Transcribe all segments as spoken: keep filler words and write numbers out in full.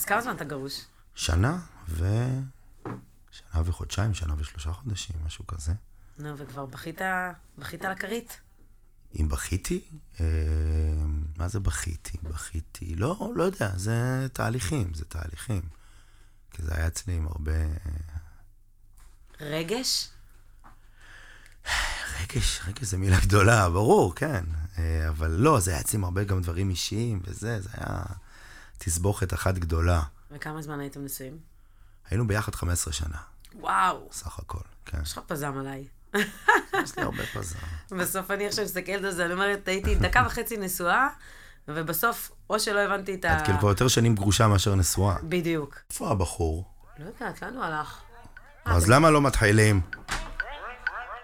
אז כמה זמן אתה גרוש? שנה ו... שנה וחודשיים, שנה ושלושה חודשים, משהו כזה. נו, וכבר בכית, בכית על הקרית? אם בכיתי? אה, מה זה בכיתי? בכיתי, לא, לא יודע, זה תהליכים, זה תהליכים. כי זה היה אצלי עם הרבה... רגש? רגש, רגש זה מילה גדולה, ברור, כן. אה, אבל לא, זה היה אצלי עם הרבה גם דברים אישיים וזה, זה היה תסבוכת אחת גדולה. וכמה זמן הייתם נשואים? היינו ביחד חמש עשרה שנה. וואו. סך הכל, כן. יש לך פזם עליי. יש לי הרבה פזם. בסוף אני עכשיו מסתכלת על זה, אני אומרת, הייתי דקה וחצי נשואה, ובסוף, או שלא הבנתי את ה... את כבר יותר שנים גרושה מאשר נשואה. בדיוק. איפה הבחור? לא יודעת, לאן הוא הלך? אז למה לא מתחילים?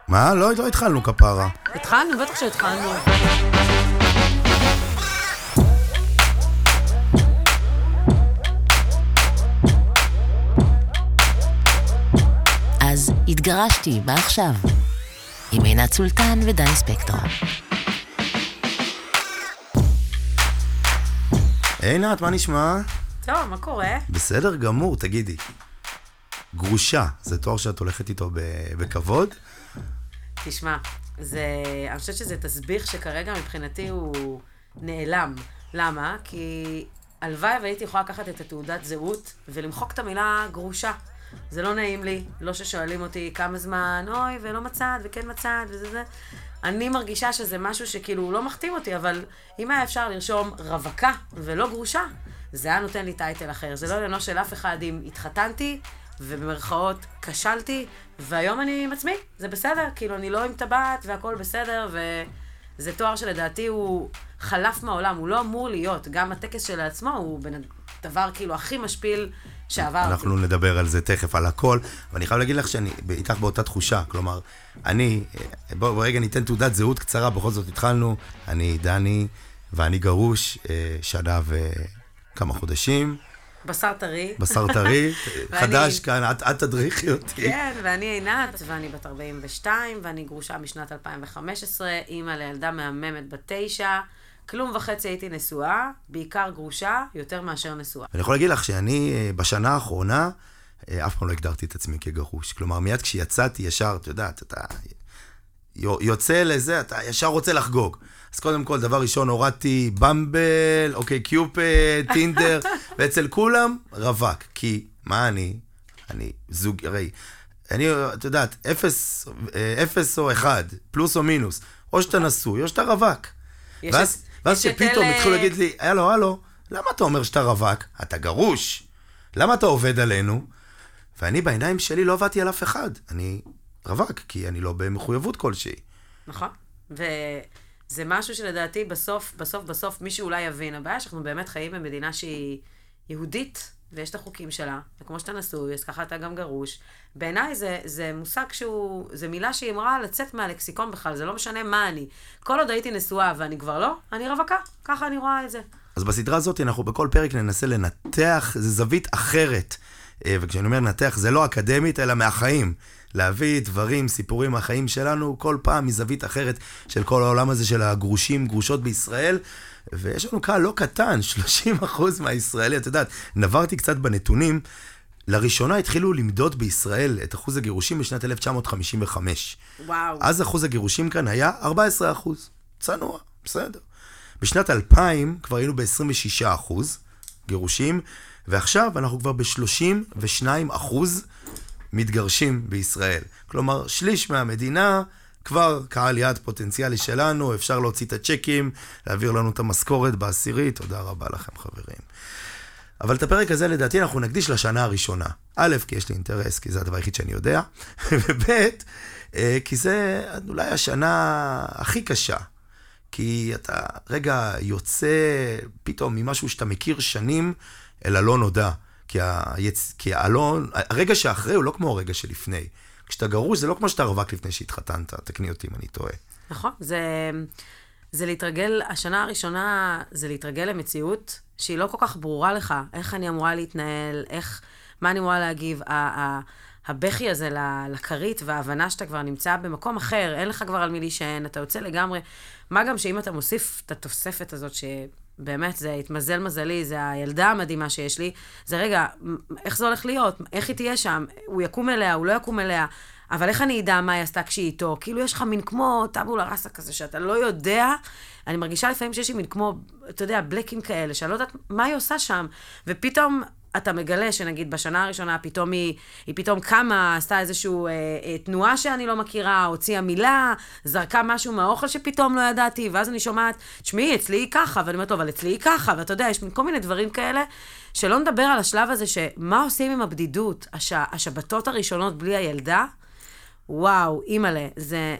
מה? לא התחלנו כפרה. התחלנו, בטח שהתחלנו. אז התגרשתי, מה עכשיו? עם עינת סולטן ודני ספקטור. עינת, מה נשמע? טוב, מה קורה? בסדר גמור, תגידי. גרושה, זה תואר שאת הולכת איתו בכבוד? תשמע, אני חושבת שזה תסביך שכרגע מבחינתי הוא נעלם. למה? כי הלוואי והייתי יכולה לקחת את התעודת זהות ולמחוק את המילה גרושה. זה לא נעים לי, לא ששואלים אותי כמה זמן, אוי, ולא מצאת, וכן מצאת, וזה זה. אני מרגישה שזה משהו שכאילו לא מכתים אותי, אבל אם היה אפשר לרשום רווקה ולא גרושה, זה היה נותן לי טייטל אחר. זה לא עניינו של אף אחד אם התחתנתי, ובמרכאות כשלתי, והיום אני עם עצמי, זה בסדר, כאילו אני לא עם טבעת והכל בסדר, וזה תואר שלדעתי הוא חלף מהעולם, הוא לא אמור להיות, גם הטקס של עצמו הוא בן דבר כאילו הכי משפיל שעבר. אנחנו נדבר על זה תכף, על הכל, ואני חייב להגיד לך שאני איתך באותה תחושה, כלומר, אני, בואו רגע ניתן תעודת זהות קצרה, בכל זאת התחלנו, אני דני, ואני גרוש, שנה וכמה חודשים. בשר טרי. בשר טרי, חדש כאן, את תדריכי אותי. כן, ואני עינת, ואני בת ארבעים ושתיים, ואני גרושה משנת אלפיים וחמש עשרה, אימא לילדה מהממת בת תשע, כלום וחצי הייתי נשואה, בעיקר גרושה, יותר מאשר נשואה. אני יכול להגיד לך שאני בשנה האחרונה, אף פעם לא הגדרתי את עצמי כגרוש. כלומר, מיד כשיצאתי ישר, אתה יודעת, אתה יוצא לזה, אתה ישר רוצה לחגוג. אז קודם כל, דבר ראשון, הורדתי במבל, אוקיי, קיופד, טינדר, ואצל כולם רווק. כי מה אני? אני זוג, ראי, אני, אתה יודעת, אפס, אפס או אחד, פלוס או מינוס, או שאתה נשוי, או שאתה רווק. ואז... ואז שפתאום התחילו להגיד לי, הלו, הלו, למה אתה אומר שאתה רווק? אתה גרוש. למה אתה עובד עלינו? ואני בעיניים שלי לא עבדתי על אף אחד. אני רווק, כי אני לא במחויבות כלשהי. נכון. וזה משהו שלדעתי בסוף, בסוף, בסוף, מישהו אולי יבין. הבעיה שאנחנו באמת חיים במדינה שהיא יהודית, ויש את החוקים שלה. וכמו שאתה נשוי, אז ככה אתה גם גרוש. בעיניי זה, זה מושג שהוא, זה מילה שהיא אמרה לצאת מהלקסיקון בכלל, זה לא משנה מה אני. כל עוד הייתי נשואה ואני כבר לא, אני רווקה, ככה אני רואה את זה. אז בסדרה הזאת אנחנו בכל פרק ננסה לנתח, זה זווית אחרת. וכשאני אומר נתח, זה לא אקדמית, אלא מהחיים. להביא דברים, סיפורים מהחיים שלנו, כל פעם מזווית אחרת של כל העולם הזה של הגרושים, גרושות בישראל. ויש לנו קהל לא קטן, שלושים אחוז מהישראלי, את יודעת, נברתי קצת בנתונים, לראשונה התחילו למדוד בישראל את אחוז הגירושים בשנת אלף תשע מאות חמישים וחמש. וואו. אז אחוז הגירושים כאן היה ארבע עשרה אחוז. צנוע, בסדר. בשנת אלפיים כבר היינו ב-עשרים ושישה אחוז גירושים, ועכשיו אנחנו כבר ב-שלושים ושניים אחוז מתגרשים בישראל. כלומר, שליש מהמדינה... כבר קהל יעד פוטנציאלי שלנו, אפשר להוציא את הצ'קים, להעביר לנו את המשכורת בעשירית, תודה רבה לכם חברים. אבל את הפרק הזה לדעתי אנחנו נקדיש לשנה הראשונה. א', כי יש לי אינטרס, כי זה הדבר היחיד שאני יודע, וב', כי זה אולי השנה הכי קשה, כי אתה רגע יוצא פתאום ממשהו שאתה מכיר שנים, אלא לא נודע, כי, היצ... כי הלון... הרגע שאחרי הוא לא כמו הרגע שלפני. כשאתה גרוש, זה לא כמו שאתה רווק לפני שהתחתנת, תקני אותי אם אני טועה. נכון, זה, זה להתרגל, השנה הראשונה זה להתרגל למציאות שהיא לא כל כך ברורה לך, איך אני אמורה להתנהל, איך, מה אני אמורה להגיב, ה- ה- הבכי הזה לקרית וההבנה שאתה כבר נמצא במקום אחר, אין לך כבר על מי להישען, אתה יוצא לגמרי, מה גם שאם אתה מוסיף את התוספת הזאת ש... באמת, זה התמזל מזלי, זה הילדה המדהימה שיש לי, זה רגע, איך זה הולך להיות? איך היא תהיה שם? הוא יקום אליה, הוא לא יקום אליה, אבל איך אני אדע מה היא עשתה כשהיא איתו? כאילו יש לך מין כמו טאבולה ראסה כזה, שאתה לא יודע, אני מרגישה לפעמים שיש לי מין כמו, אתה יודע, בלקים כאלה, שאני לא יודעת מה היא עושה שם, ופתאום אתה מגלה שנגיד בשנה הראשונה פתאום היא, היא פתאום קמה, עשתה איזשהו אה, אה, תנועה שאני לא מכירה, הוציאה מילה, זרקה משהו מהאוכל שפתאום לא ידעתי, ואז אני שומעת, שמי, אצלי היא ככה, ואני אומרת, טוב, אבל אצלי היא ככה, ואתה יודע, יש כל מיני דברים כאלה, שלא נדבר על השלב הזה שמה עושים עם הבדידות, הש, השבתות הראשונות בלי הילדה, וואו, אימאלה, זה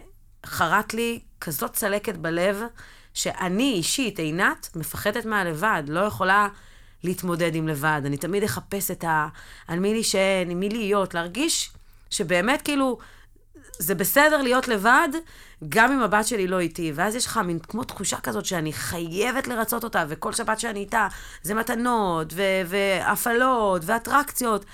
חרט לי כזאת צלקת בלב, שאני אישית, עינת, מפחדת מהלבד, לא יכולה להתמודד עם לבד, אני תמיד אחפש את ה... על מי להישען, עם מי להיות, להרגיש שבאמת כאילו, זה בסדר להיות לבד, גם אם הבת שלי לא איתי, ואז יש לך מין כמו תחושה כזאת שאני חייבת לרצות אותה, וכל שבת שאני איתה, זה מתנות, והפעלות, ואטרקציות,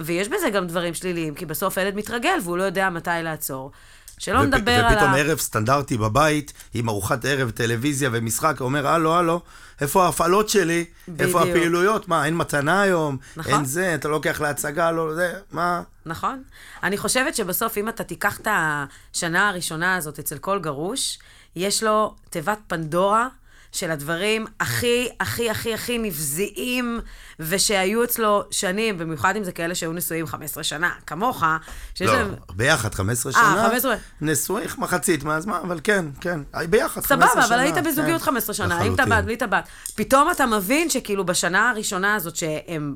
ויש בזה גם דברים שליליים, כי בסוף הילד מתרגל, והוא לא יודע מתי לעצור. שלא נדבר על ה... ופתאום ערב סטנדרטי בבית, עם ארוחת ערב, טלוויזיה ומשחק, אומר, אלו, אלו, איפה ההפעלות שלי? איפה הפעילויות? מה, אין מתנה היום? אין זה, אתה לוקח להצגה, לא זה, מה? נכון. אני חושבת שבסוף, אם אתה תיקח את השנה הראשונה הזאת אצל כל גרוש, יש לו תיבת פנדורה של הדברים הכי, הכי, הכי, הכי נבזיים, ושהיו אצלו שנים, במיוחד אם זה כאלה שהיו נשואים חמש עשרה שנה, כמוך. לא, להם... ביחד חמש עשרה שנה. אה, חמש עשרה. נשואים מחצית, מה, אז מה? אבל כן, כן. ביחד סבבה, חמש עשרה שנה. סבבה, אבל היית בזוגיות כן. חמש עשרה שנה, אם תבד, בלי תבד. פתאום אתה מבין שכאילו בשנה הראשונה הזאת שהם...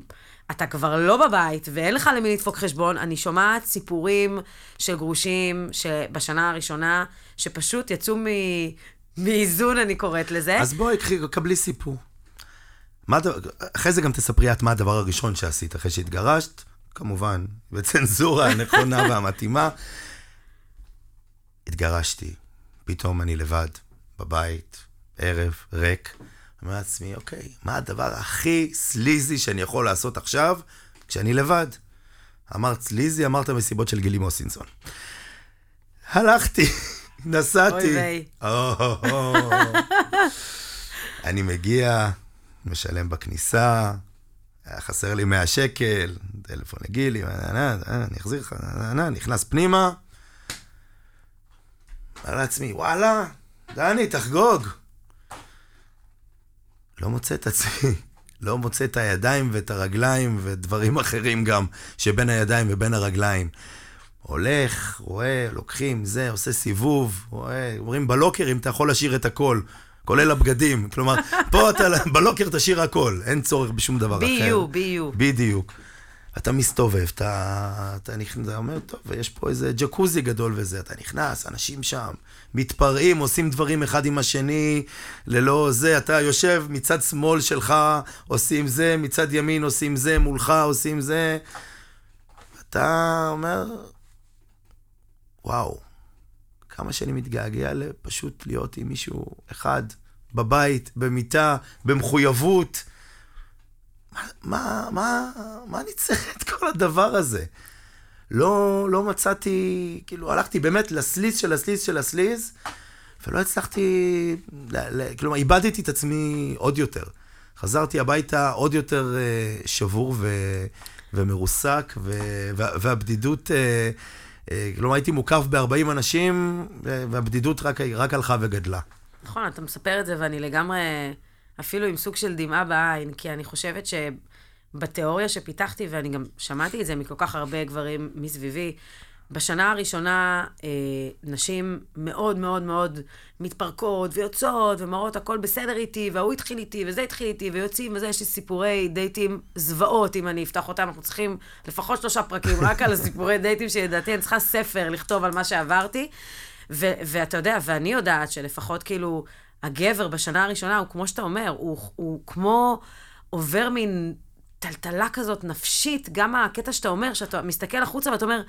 אתה כבר לא בבית, ואין לך למי לדפוק חשבון, אני שומעת סיפורים של גרושים, שבשנה הראשונה, שפשוט יצאו מ... מאיזון אני קוראת לזה. אז בואי, קבלי סיפור. אחרי זה גם תספרי את מה הדבר הראשון שעשית, אחרי שהתגרשת, כמובן, בצנזורה הנכונה והמתאימה. התגרשתי, פתאום אני לבד, בבית, ערב, ריק. אמרתי לעצמי, אוקיי, מה הדבר הכי סליזי שאני יכול לעשות עכשיו, כשאני לבד? אמרת סליזי, אמרת מסיבות של גילי מוסינזון. הלכתי. נסעתי, אני מגיע, משלם בכניסה, חסר לי מאה שקל, טלפון לגילי, אני אחזיר לך, נכנס פנימה, אמר לעצמי, וואלה, דני, תחגוג. לא מוצא את עצמי, לא מוצא את הידיים ואת הרגליים ודברים אחרים גם, שבין הידיים ובין הרגליים. הולך, רואה, לוקחים, זה, עושה סיבוב, רואה, אומרים בלוקר אם אתה יכול לשיר את הכל, כולל הבגדים, כלומר, פה אתה בלוקר תשיר הכל, אין צורך בשום דבר אחר. ביו, ביו. בדיוק. אתה מסתובב, אתה, אתה נכנס, אתה אומר, טוב, יש פה איזה ג'קוזי גדול וזה, אתה נכנס, אנשים שם, מתפרעים, עושים דברים אחד עם השני, ללא זה, אתה יושב מצד שמאל שלך, עושים זה, מצד ימין עושים זה, מולך עושים זה, אתה אומר... וואו, כמה שאני מתגעגע לפשוט להיות עם מישהו אחד, בבית, במיטה, במחויבות. מה, מה, מה, מה אני צריך את כל הדבר הזה? לא, לא מצאתי, כאילו, הלכתי באמת לסליז של הסליז של הסליז, ולא הצלחתי, כלומר, איבדתי את עצמי עוד יותר. חזרתי הביתה עוד יותר שבור ו, ומרוסק, ו, והבדידות... כלומר, הייתי מוקף ב-ארבעים אנשים, והבדידות רק, רק הלכה וגדלה. נכון, אתה מספר את זה, ואני לגמרי, אפילו עם סוג של דמעה בעין, כי אני חושבת שבתיאוריה שפיתחתי, ואני גם שמעתי את זה מכל כך הרבה גברים מסביבי, בשנה הראשונה נשים מאוד מאוד מאוד מתפרקות ויוצאות ומראות הכל בסדר איתי, והוא התחיל איתי וזה התחיל איתי ויוצאים וזה, יש לי סיפורי דייטים זוועות, אם אני אפתח אותם, אנחנו צריכים לפחות שלושה פרקים רק על הסיפורי דייטים שידעתי, אני צריכה ספר לכתוב על מה שעברתי, ו- ואתה יודע, ואני יודעת שלפחות כאילו הגבר בשנה הראשונה הוא כמו שאתה אומר, הוא, הוא כמו עובר מין... טלטלה כזאת נפשית, גם הקטע שאתה אומר, שאתה מסתכל החוצה ואתה אומר,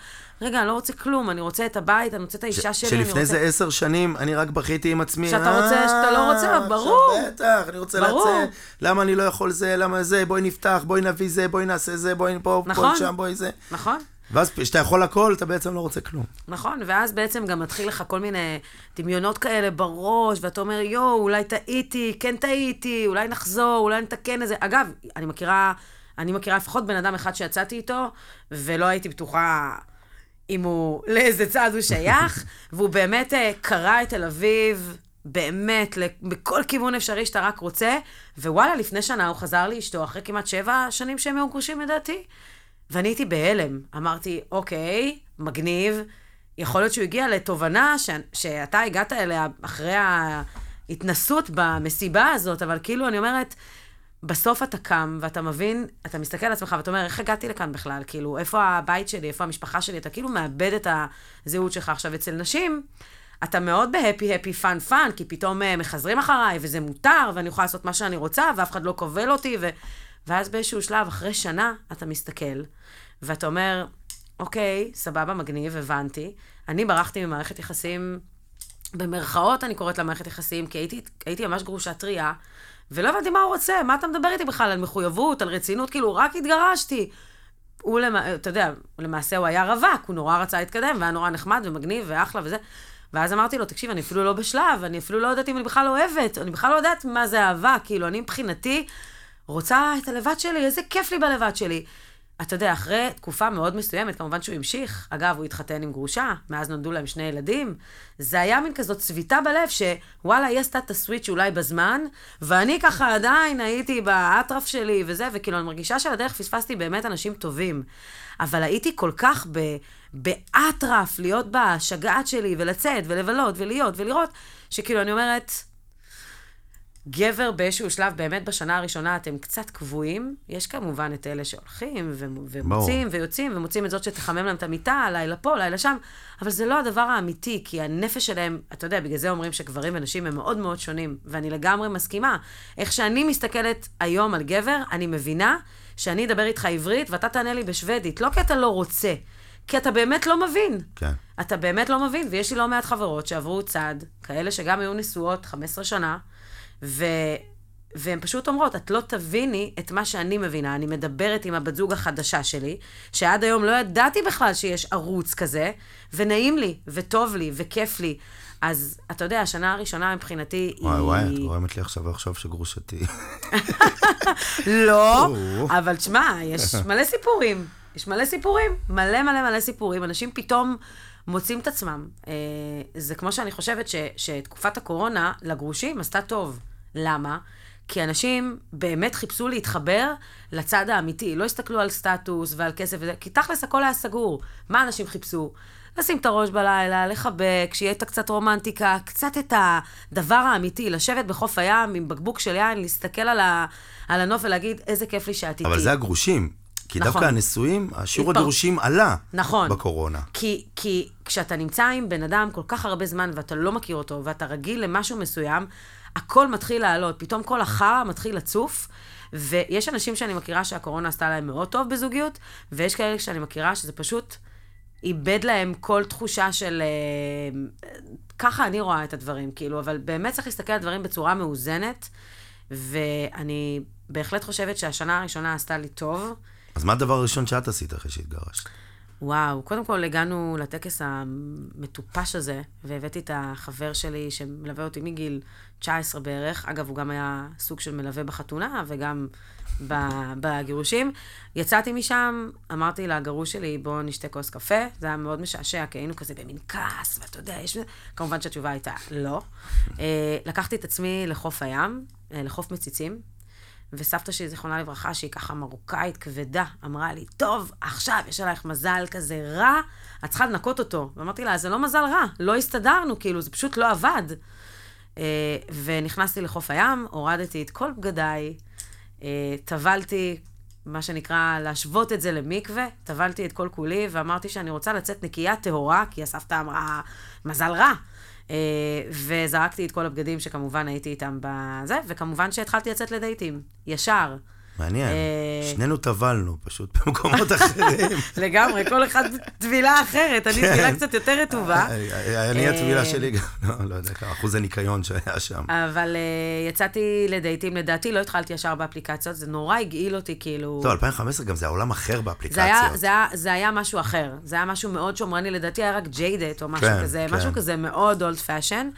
רגע, אני לא רוצה כלום, אני רוצה את הבית, אני רוצה את האישה שלי. שלפני זה עשר שנים, אני רק בכיתי עם עצמי. שאתה רוצה, שאתה לא רוצה, ברור. בטח, אני רוצה לצאת. למה אני לא יכול זה, למה זה, בואי נפתח, בואי נביא זה, בואי נעשה זה, בואי פה, בואי שם, בואי זה. נכון. ואז כשאתה יכול הכל, אתה בעצם לא רוצה כלום. נכון, ואז בעצם גם מתחיל לך כל מיני דמיונות כאלה בראש, ואתה אומר, יואו, אולי טעיתי, כן טעיתי, אולי נחזור, אולי נתקן איזה... אגב, אני מכירה, אני מכירה לפחות בן אדם אחד שיצאתי איתו, ולא הייתי בטוחה אם הוא, לאיזה צעד הוא שייך, והוא באמת קרא את תל אביב, באמת, בכל כיוון אפשרי שאתה רק רוצה, ווואלה, לפני שנה הוא חזר לאשתו, אחרי כמעט שבע שנים שהם היו גרושים, לדעתי. ואני הייתי בהלם, אמרתי, אוקיי, מגניב, יכול להיות שהוא הגיע לתובנה ש... שאתה הגעת אליה אחרי ההתנסות במסיבה הזאת, אבל כאילו אני אומרת, בסוף אתה קם ואתה מבין, אתה מסתכל על עצמך ואתה אומר, איך הגעתי לכאן בכלל? כאילו, איפה הבית שלי, איפה המשפחה שלי? אתה כאילו מאבד את הזהות שלך. עכשיו, אצל נשים, אתה מאוד בהפי, הפי, פן, פן, כי פתאום מחזרים אחריי וזה מותר, ואני יכולה לעשות מה שאני רוצה, ואף אחד לא קובל אותי, ו... ואז באיזשהו שלב, אחרי שנה, אתה מסתכל, ואתה אומר, אוקיי, סבבה, מגניב, הבנתי. אני ברחתי ממערכת יחסים, במרכאות אני קוראת לה מערכת יחסים, כי הייתי, הייתי ממש גרושה טריה, ולא הבנתי מה הוא רוצה, מה אתה מדבר איתי בכלל, על מחויבות, על רצינות, כאילו, רק התגרשתי. הוא, אתה יודע, למעשה הוא היה רווק, הוא נורא רצה להתקדם, והיה נורא נחמד ומגניב ואחלה וזה. ואז אמרתי לו, תקשיב, אני אפילו לא בשלב, אני אפילו לא יודעת אם אני בכלל אוהבת, אני בכלל לא יודעת מה זה אהבה, כאילו, אני מבחינתי רוצה את הלבד שלי, איזה כיף לי בלבד שלי. אתה יודע, אחרי תקופה מאוד מסוימת, כמובן שהוא המשיך, אגב, הוא התחתן עם גרושה, מאז נולדו להם שני ילדים, זה היה מין כזאת צביטה בלב, שוואלה, היא עשתה את הסוויץ' אולי בזמן, ואני ככה עדיין הייתי באטרף שלי וזה, וכאילו אני מרגישה שעל הדרך פספסתי באמת אנשים טובים, אבל הייתי כל כך ב- באטרף, להיות בשגעת שלי, ולצאת, ולבלות, ולהיות, ולראות, שכאילו אני אומרת, גבר באיזשהו שלב, באמת בשנה הראשונה אתם קצת קבועים, יש כמובן את אלה שהולכים ומוצאים ויוצאים, ומוצאים את זאת שתחמם להם את המיטה, לילה פה, לילה שם, אבל זה לא הדבר האמיתי, כי הנפש שלהם, אתה יודע, בגלל זה אומרים שגברים ונשים הם מאוד מאוד שונים, ואני לגמרי מסכימה. איך שאני מסתכלת היום על גבר, אני מבינה שאני אדבר איתך עברית, ואתה תענה לי בשוודית, לא כי אתה לא רוצה, כי אתה באמת לא מבין. כן. אתה באמת לא מבין, ויש לי לא מעט חברות שעברו צעד, כאלה שגם היו נשואות חמש עשרה שנה, ו... והן פשוט אומרות, את לא תביני את מה שאני מבינה, אני מדברת עם הבת זוג החדשה שלי, שעד היום לא ידעתי בכלל שיש ערוץ כזה, ונעים לי, וטוב לי, וכיף לי. אז אתה יודע, השנה הראשונה מבחינתי וואי, היא... וואי וואי, את גורמת לי עכשיו לחשוב שגרושתי. לא, אבל תשמע, יש מלא סיפורים, יש מלא סיפורים, מלא מלא מלא סיפורים, אנשים פתאום מוצאים את עצמם. זה כמו שאני חושבת ש, שתקופת הקורונה לגרושים עשתה טוב. למה? כי אנשים באמת חיפשו להתחבר לצד האמיתי. לא הסתכלו על סטטוס ועל כסף וזה, כי תכלס הכל היה סגור. מה אנשים חיפשו? לשים את הראש בלילה, לחבק, שיהיה את קצת רומנטיקה, קצת את הדבר האמיתי, לשבת בחוף הים עם בקבוק של יין, להסתכל על, ה, על הנוף ולהגיד, איזה כיף לי שאת איתי. אבל זה הגרושים. כי נכון. דווקא הנישואים, השיעור התפר... הגירושים עלה נכון. בקורונה. כי, כי כשאתה נמצא עם בן אדם כל כך הרבה זמן, ואתה לא מכיר אותו, ואתה רגיל למשהו מסוים, הכל מתחיל לעלות, פתאום כל החרא מתחיל לצוף, ויש אנשים שאני מכירה שהקורונה עשתה להם מאוד טוב בזוגיות, ויש כאלה שאני מכירה שזה פשוט איבד להם כל תחושה של... ככה אני רואה את הדברים, כאילו, אבל באמת צריך להסתכל על דברים בצורה מאוזנת, ואני בהחלט חושבת שהשנה הראשונה עשתה לי טוב, אז מה הדבר הראשון שאת עשית אחרי שהתגרשת? וואו, קודם כל הגענו לטקס המטופש הזה, והבאתי את החבר שלי שמלווה אותי מגיל תשע עשרה בערך, אגב, הוא גם היה סוג של מלווה בחתונה, וגם בגירושים. יצאתי משם, אמרתי לגרוש שלי, בוא נשתה כוס קפה, זה היה מאוד משעשע, כי היינו כזה במין כעס, ואתה יודע, יש... כמובן שהתשובה הייתה לא. לקחתי את עצמי לחוף הים, לחוף מציצים, וסבתא שלי, זיכרונה לברכה, שהיא ככה מרוקאית כבדה, אמרה לי, טוב, עכשיו יש עלייך מזל כזה רע, את צריכה לנקות אותו. ואמרתי לה, זה לא מזל רע, לא הסתדרנו, כאילו, זה פשוט לא עבד. ונכנסתי לחוף הים, הורדתי את כל בגדיי, טבלתי, מה שנקרא, להשוות את זה למקווה, טבלתי את כל כולי, ואמרתי שאני רוצה לצאת נקייה טהורה, כי הסבתא אמרה, מזל רע. וזרקתי את כל הבגדים שכמובן הייתי איתם בזה, וכמובן שהתחלתי לצאת לדייטים, ישר. מעניין, שנינו טבלנו פשוט במקומות אחרים. לגמרי, כל אחד טבילה אחרת, אני טבילה קצת יותר רטובה. אני הטבילה שלי גם, לא יודע, אחוז הניקיון שהיה שם. אבל יצאתי לדייטים, לדעתי לא התחלתי ישר באפליקציות, זה נורא הגעיל אותי כאילו... לא, אלפיים וחמש עשרה גם זה העולם אחר באפליקציות. זה היה משהו אחר, זה היה משהו מאוד שומרני, לדעתי היה רק ג'יידט או משהו כזה, משהו כזה מאוד אולד פאשן.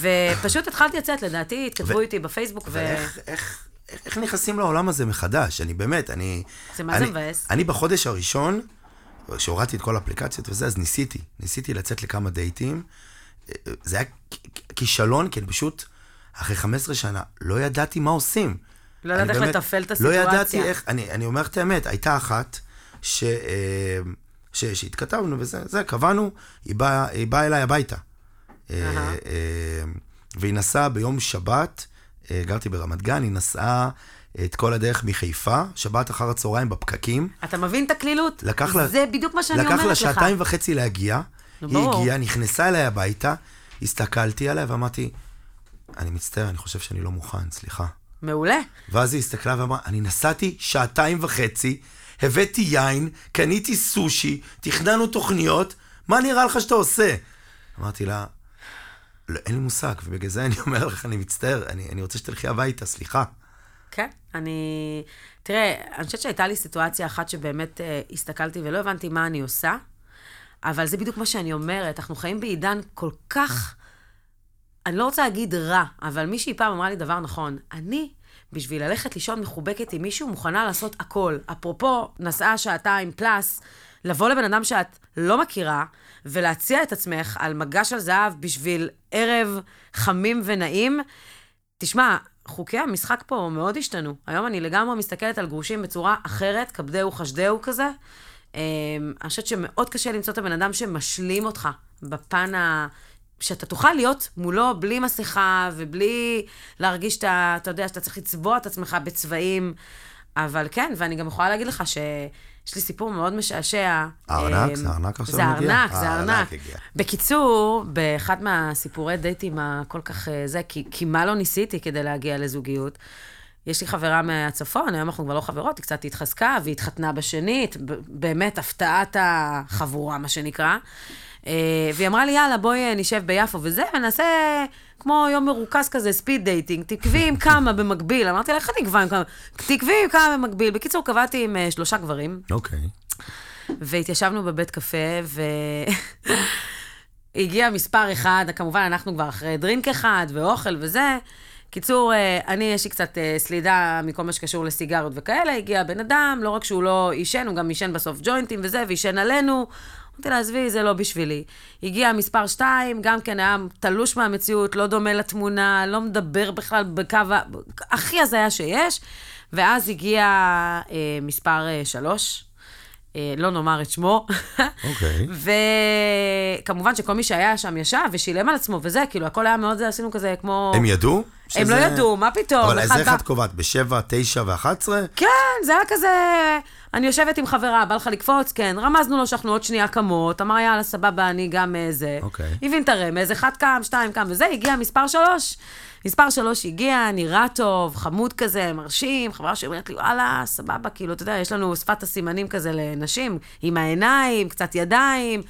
ופשוט התחלתי לצאת, לדעתי, התכתבו איתי בפייסבוק ו... איך... איך נכנסים לעולם הזה מחדש? אני באמת, אני... זה מה זה מבאס? אני בחודש הראשון, שהורדתי את כל האפליקציות וזה, אז ניסיתי. ניסיתי לצאת לכמה דייטים. זה היה כישלון, כי פשוט, אחרי חמש עשרה שנה, לא ידעתי מה עושים. לא ידעתי איך לטפל את הסיטואציה. לא ידעתי איך... אני אומר את האמת, הייתה אחת שהתכתבנו וזה, קבענו, היא באה אליי הביתה. והיא נסעה ביום שבת... גרתי ברמת גן, היא נסעה את כל הדרך מחיפה, שבת אחר הצהריים בפקקים. אתה מבין את הכלילות? זה בדיוק מה שאני אומרת לך. לקח לה שעתיים וחצי להגיע, היא הגיעה, נכנסה אליי הביתה, הסתכלתי עליה ואמרתי, אני מצטער, אני חושב שאני לא מוכן, סליחה. מעולה. ואז היא הסתכלה ואמרה, אני נסעתי שעתיים וחצי, הבאתי יין, קניתי סושי, תכננו תוכניות, מה נראה לך שאתה עושה? אמרתי לה, אין לי מושג, ובגלל זה אני אומר לך, אני מצטער, אני, אני רוצה שתלכי הביתה, סליחה. כן, אני... תראה, אני חושבת שהייתה לי סיטואציה אחת שבאמת אה, הסתכלתי ולא הבנתי מה אני עושה, אבל זה בדיוק מה שאני אומרת, אנחנו חיים בעידן כל כך... אני לא רוצה להגיד רע, אבל מישהי פעם אמרה לי דבר נכון, אני, בשביל ללכת לישון מחובקת עם מישהו, מוכנה לעשות הכל. אפרופו, נסעה שעתיים פלאס, לבוא לבן אדם שאת לא מכירה, ולהציע את עצמך על מגש על זהב בשביל ערב חמים ונעים. תשמע, חוקי המשחק פה מאוד השתנו. היום אני לגמרי מסתכלת על גרושים בצורה אחרת, כבדהו חשדהו כזה. אני חושבת שמאוד קשה למצוא את הבן אדם שמשלים אותך בפן ה... שאתה תוכל להיות מולו בלי מסכה ובלי להרגיש שאתה, אתה יודע, שאתה צריך לצבוע את עצמך בצבעים. אבל כן, ואני גם יכולה להגיד לך ש... יש לי סיפור מאוד משעשע. הארנק, זה הארנק עכשיו מגיע? זה הארנק, זה הארנק. בקיצור, באחד מהסיפורי דייטים הכל כך זה, כי מה לא ניסיתי כדי להגיע לזוגיות, יש לי חברה מהצפון, היום אנחנו כבר לא חברות, היא קצת התחזקה, והיא התחתנה בשנית, באמת הפתעת החבורה, מה שנקרא, והיא אמרה לי, יאללה, בואי נשב ביפו וזה, ונעשה כמו יום מרוכז כזה, ספיד דייטינג, תקבי עם כמה במקביל. אמרתי לה, איך אני אקבע עם כמה? תקבי עם כמה במקביל. בקיצור, קבעתי עם שלושה גברים. אוקיי. והתיישבנו בבית קפה, והגיע מספר אחד, כמובן, אנחנו כבר אחרי דרינק אחד, ואוכל וזה. קיצור, אני, יש לי קצת סלידה מכל מה שקשור לסיגריות וכאלה, הגיע בן אדם, לא רק שהוא לא אישן, הוא גם אישן בסוף ג'וינטים וזה, ואישן עלינו. אמרתי לה, עזבי, זה לא בשבילי. הגיע מספר שתיים, גם כן היה תלוש מהמציאות, לא דומה לתמונה, לא מדבר בכלל בקו הכי הזיה שיש, ואז הגיע אה, מספר אה, שלוש, אה, לא נאמר את שמו. אוקיי. וכמובן שכל מי שהיה שם ישב ושילם על עצמו וזה, כאילו הכל היה מאוד, זה עשינו כזה כמו... הם ידעו? שזה... הם לא ידעו, מה פתאום? אבל איזה אחד קובעת, בשבע, תשע ואחת עשרה? כן, זה היה כזה... אני יושבת עם חברה, בא לך לקפוץ, כן, רמזנו לו שאנחנו עוד שנייה כמות, אמר, יאללה, סבבה, אני גם זה. אוקיי. הבין את הרמז, אחד קם, שתיים קם, וזה, הגיע מספר שלוש. מספר שלוש הגיע, נראה טוב, חמוד כזה, מרשים, חברה שאומרת לי, וואלה, סבבה, כאילו, אתה יודע, יש לנו שפת הסימנים כזה לנשים, עם העיניים, קצת ידיים,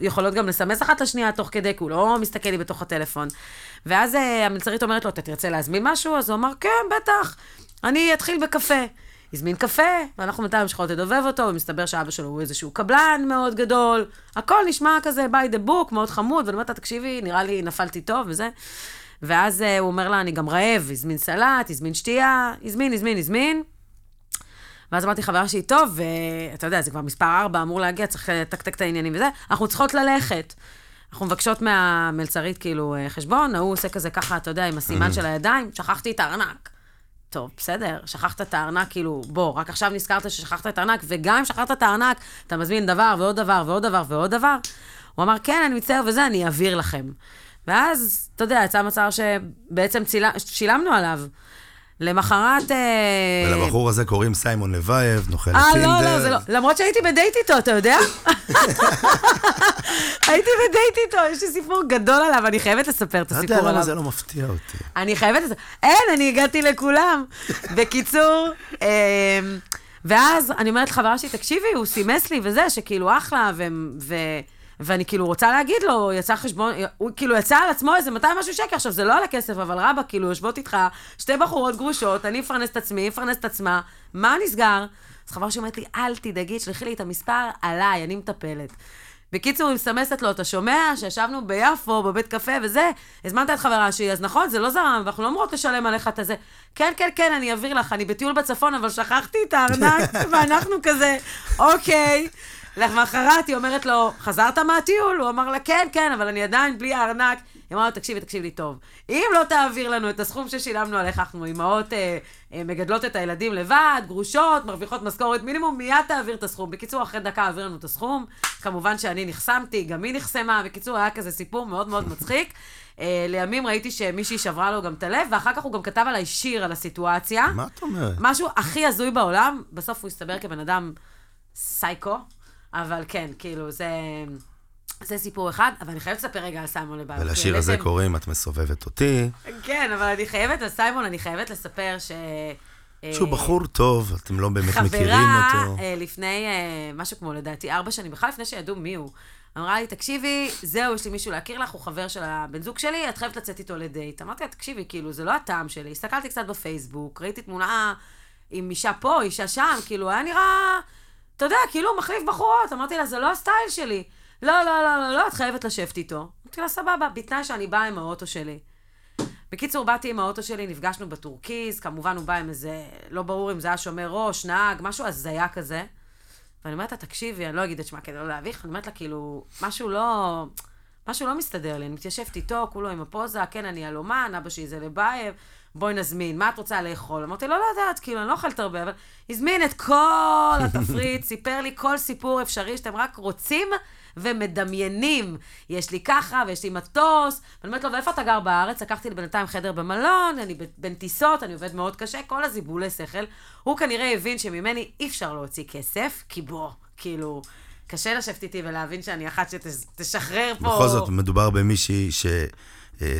יכולות גם לסמס אחת לשנייה תוך כדי, כי הוא לא מסתכל לי בתוך הטלפון. ואז המלצרית אומרת לו, אתה תרצה להזמין משהו? אז הוא אמר, כן, בטח, אני אתחיל בקפה. הזמין קפה, ואנחנו מתי המשכות לדובב אותו, ומסתבר שאבא שלו הוא איזשהו קבלן מאוד גדול, הכל נשמע כזה by the book, מאוד חמוד, ולמדת, תקשיבי, נראה לי נפלתי טוב וזה, ואז הוא אומר לה, אני גם רעב, הזמין סלט, הזמין שתייה, הזמין, הזמין, הזמין, ואז אמרתי חברה שהיא טוב, ואתה יודע, זה כבר מספר ארבע, אמור להגיע, צריך לתקתק את העניינים וזה, אנחנו צריכות ללכת, אנחנו מבקשות מהמלצרית כאילו חשבון, הוא עושה כזה ככה, אתה יודע, עם הסימן של הידיים, שכחתי את הארנק. טוב, בסדר, שכחת את הארנק, כאילו, בוא, רק עכשיו נזכרת ששכחת את הארנק, וגם אם שכחת את הארנק, אתה מזמין דבר ועוד דבר ועוד דבר ועוד דבר. הוא אמר, כן, אני מצטער וזה, אני אעביר לכם. ואז, אתה יודע, יצא מצב שבעצם צילמנו עליו. למחרת... ולבחור הזה קוראים סיימון לוויאב, נוכל לטינדר. אה, לא, לא, זה לא. למרות שהייתי בדייט איתו, אתה יודע? הייתי בדייט איתו, יש לי סיפור גדול עליו, אני חייבת לספר את הסיפור עליו. זה לא מפתיע אותי. אני חייבת לספר... אין, אני הגעתי לכולם. בקיצור, ואז אני אומרת חברה שלי, תקשיבי, הוא סימס לי וזה, שכאילו אחלה, ו... ואני כאילו רוצה להגיד לו, יצא חשבון, הוא כאילו יצא על עצמו איזה מאתיים משהו שקל, עכשיו זה לא על הכסף, אבל רבא, כאילו יושבות איתך, שתי בחורות גרושות, אני אפרנס את עצמי, אפרנס את עצמה, מה נסגר? אז חברה שאומרת לי, אל תדאגי, שלחי לי את המספר עליי, אני מטפלת. בקיצור, היא מסמסת לו, אתה שומע, שישבנו ביפו, בבית קפה וזה, הזמנת את חברה שלי, אז נכון, זה לא זרם, ואנחנו לא אמרות לשלם עליך את הזה. כן, כן, כן, אני אעביר לך, אני בטיול בצפון, אבל שכחתי את הארנק, ואנחנו כזה, אוקיי. למחרת היא אומרת לו, חזרת מהטיול? הוא אמר לה, כן, כן, אבל אני עדיין בלי הארנק. היא אמרה לו, תקשיבי, תקשיב לי טוב. אם לא תעביר לנו את הסכום ששילמנו עליך, אנחנו אמהות אה, אה, מגדלות את הילדים לבד, גרושות, מרוויחות משכורת מינימום, מיד תעביר את הסכום. בקיצור, אחרי דקה העביר לנו את הסכום. כמובן שאני נחסמתי, גם היא נחסמה. בקיצור, היה כזה סיפור מאוד מאוד מצחיק. אה, לימים ראיתי שמישהי שברה לו גם את הלב, ואחר כך הוא גם כתב עליי שיר על הסיטואציה. מה את אומרת? משהו הכי הזוי בעולם. בסוף הוא הסתבר כבן אדם סייקו. אבל כן, כאילו, זה, זה סיפור אחד, אבל אני חייבת לספר רגע על סיימון לבד. ולשיר הזה קוראים, את מסובבת אותי. כן, אבל אני חייבת, על סיימון, אני חייבת לספר ש... שהוא בחור טוב, אתם לא באמת מכירים אותו. חברה לפני, משהו כמו לדעתי, ארבע שנים, בכלל לפני שידעו מי הוא, אמרה לי, תקשיבי, זהו, יש לי מישהו להכיר לך, הוא חבר של הבן זוג שלי, את חייבת לצאת איתו לדייט. אמרתי, תקשיבי, כאילו, זה לא הטעם שלי. הסתכלתי קצת בפייסבוק, ראיתי תמונה עם אישה פה, אישה שם, כאילו, היה נראה... אתה יודע, כאילו, מחליף בחורות. אמרתי לה, זה לא הסטייל שלי. לא, לא, לא, לא, לא, את חייבת לשבת איתו. אמרתי לה, סבבה, בתנאי שאני באה עם האוטו שלי. בקיצור, באתי עם האוטו שלי, נפגשנו בטורקיז, כמובן הוא בא עם איזה, לא ברור אם זה היה שומר ראש, נהג, משהו הזיה כזה. ואני אומרת לה, תקשיבי, אני לא אגיד את שמה כדי לא להביך, אני אומרת לה, כאילו, משהו לא, משהו לא מסתדר לי. אני מתיישבת איתו, כולו עם הפוזה, כן, אני אלומן, אבא שלי זה לבייב. בואי נזמין, מה את רוצה לאכול? אמרתי, לא לדעת, כאילו, אני לא אוכלת הרבה, אבל הזמין את כל התפריט, סיפר לי כל סיפור אפשרי שאתם רק רוצים ומדמיינים. יש לי ככה ויש לי מטוס, ואני אומרת לו, ואיפה אתה גר בארץ? לקחתי לבינתיים חדר במלון, אני בין טיסות, אני עובד מאוד קשה, כל הזיבולי שכל. הוא כנראה הבין שממני אי אפשר להוציא כסף, כי בוא, כאילו, קשה לשבת איתי ולהבין שאני אחת שתשחרר פה. בכל זאת, מדובר במישהי ש...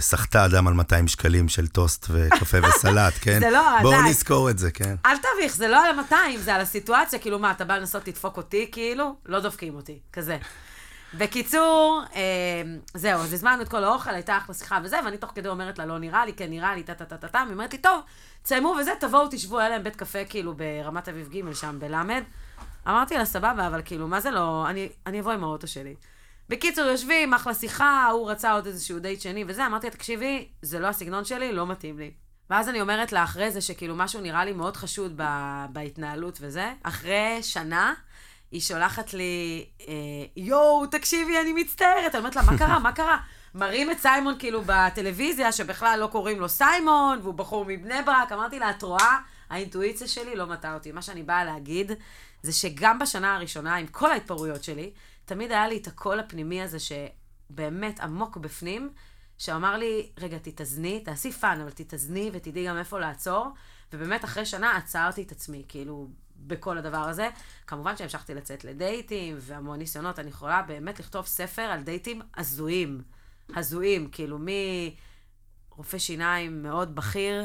שחתה אדם על מאתיים שקלים של טוסט וקפה וסלט, כן? זה לא, עדיין. בואו נזכור את זה, כן? אל תביך, זה לא על מאתיים, זה על הסיטואציה, כאילו מה, אתה בא לנסות לדפוק אותי, כאילו, לא דופקים אותי, כזה. בקיצור, זהו, אז הזמנו את כל האוכל, הייתה אחלה שיחה וזה, ואני תוך כדי אומרת לה, לא נראה לי, כן נראה לי, טה-טה-טה-טה, היא אומרת לי, טוב, ציימו וזה, תבואו, תשבו אליהם בית קפה, כאילו, ברמת אביב ג' שם, בלמד. אמרתי לה, סבבה, אבל כאילו, מה זה לא, אני, אני אבוא עם האוטו שלי. בקיצור, יושבים, אחלה שיחה, הוא רצה עוד איזשהו דייט שני, וזה, אמרתי, תקשיבי, זה לא הסגנון שלי, לא מתאים לי. ואז אני אומרת לה, אחרי זה, שכאילו משהו נראה לי מאוד חשוד ב- בהתנהלות וזה, אחרי שנה, היא שולחת לי, אה, יואו, תקשיבי, אני מצטערת. אני אומרת לה, מה קרה, מה קרה? מראים את סיימון כאילו בטלוויזיה, שבכלל לא קוראים לו סיימון, והוא בחור מבני ברק. אמרתי לה, את רואה, האינטואיציה שלי לא מתה אותי. מה שאני באה להגיד, זה שגם בשנה הראשונה, עם כל ההתפרויות שלי, תמיד היה לי את הקול הפנימי הזה שבאמת עמוק בפנים, שאמר לי, רגע, תתאזני, תעשי פן, אבל תתאזני ותדעי גם איפה לעצור, ובאמת אחרי שנה עצרתי את עצמי, כאילו, בכל הדבר הזה. כמובן שהמשכתי לצאת לדייטים, והמון ניסיונות, אני יכולה באמת לכתוב ספר על דייטים הזויים, הזויים, כאילו, מרופא שיניים מאוד בכיר,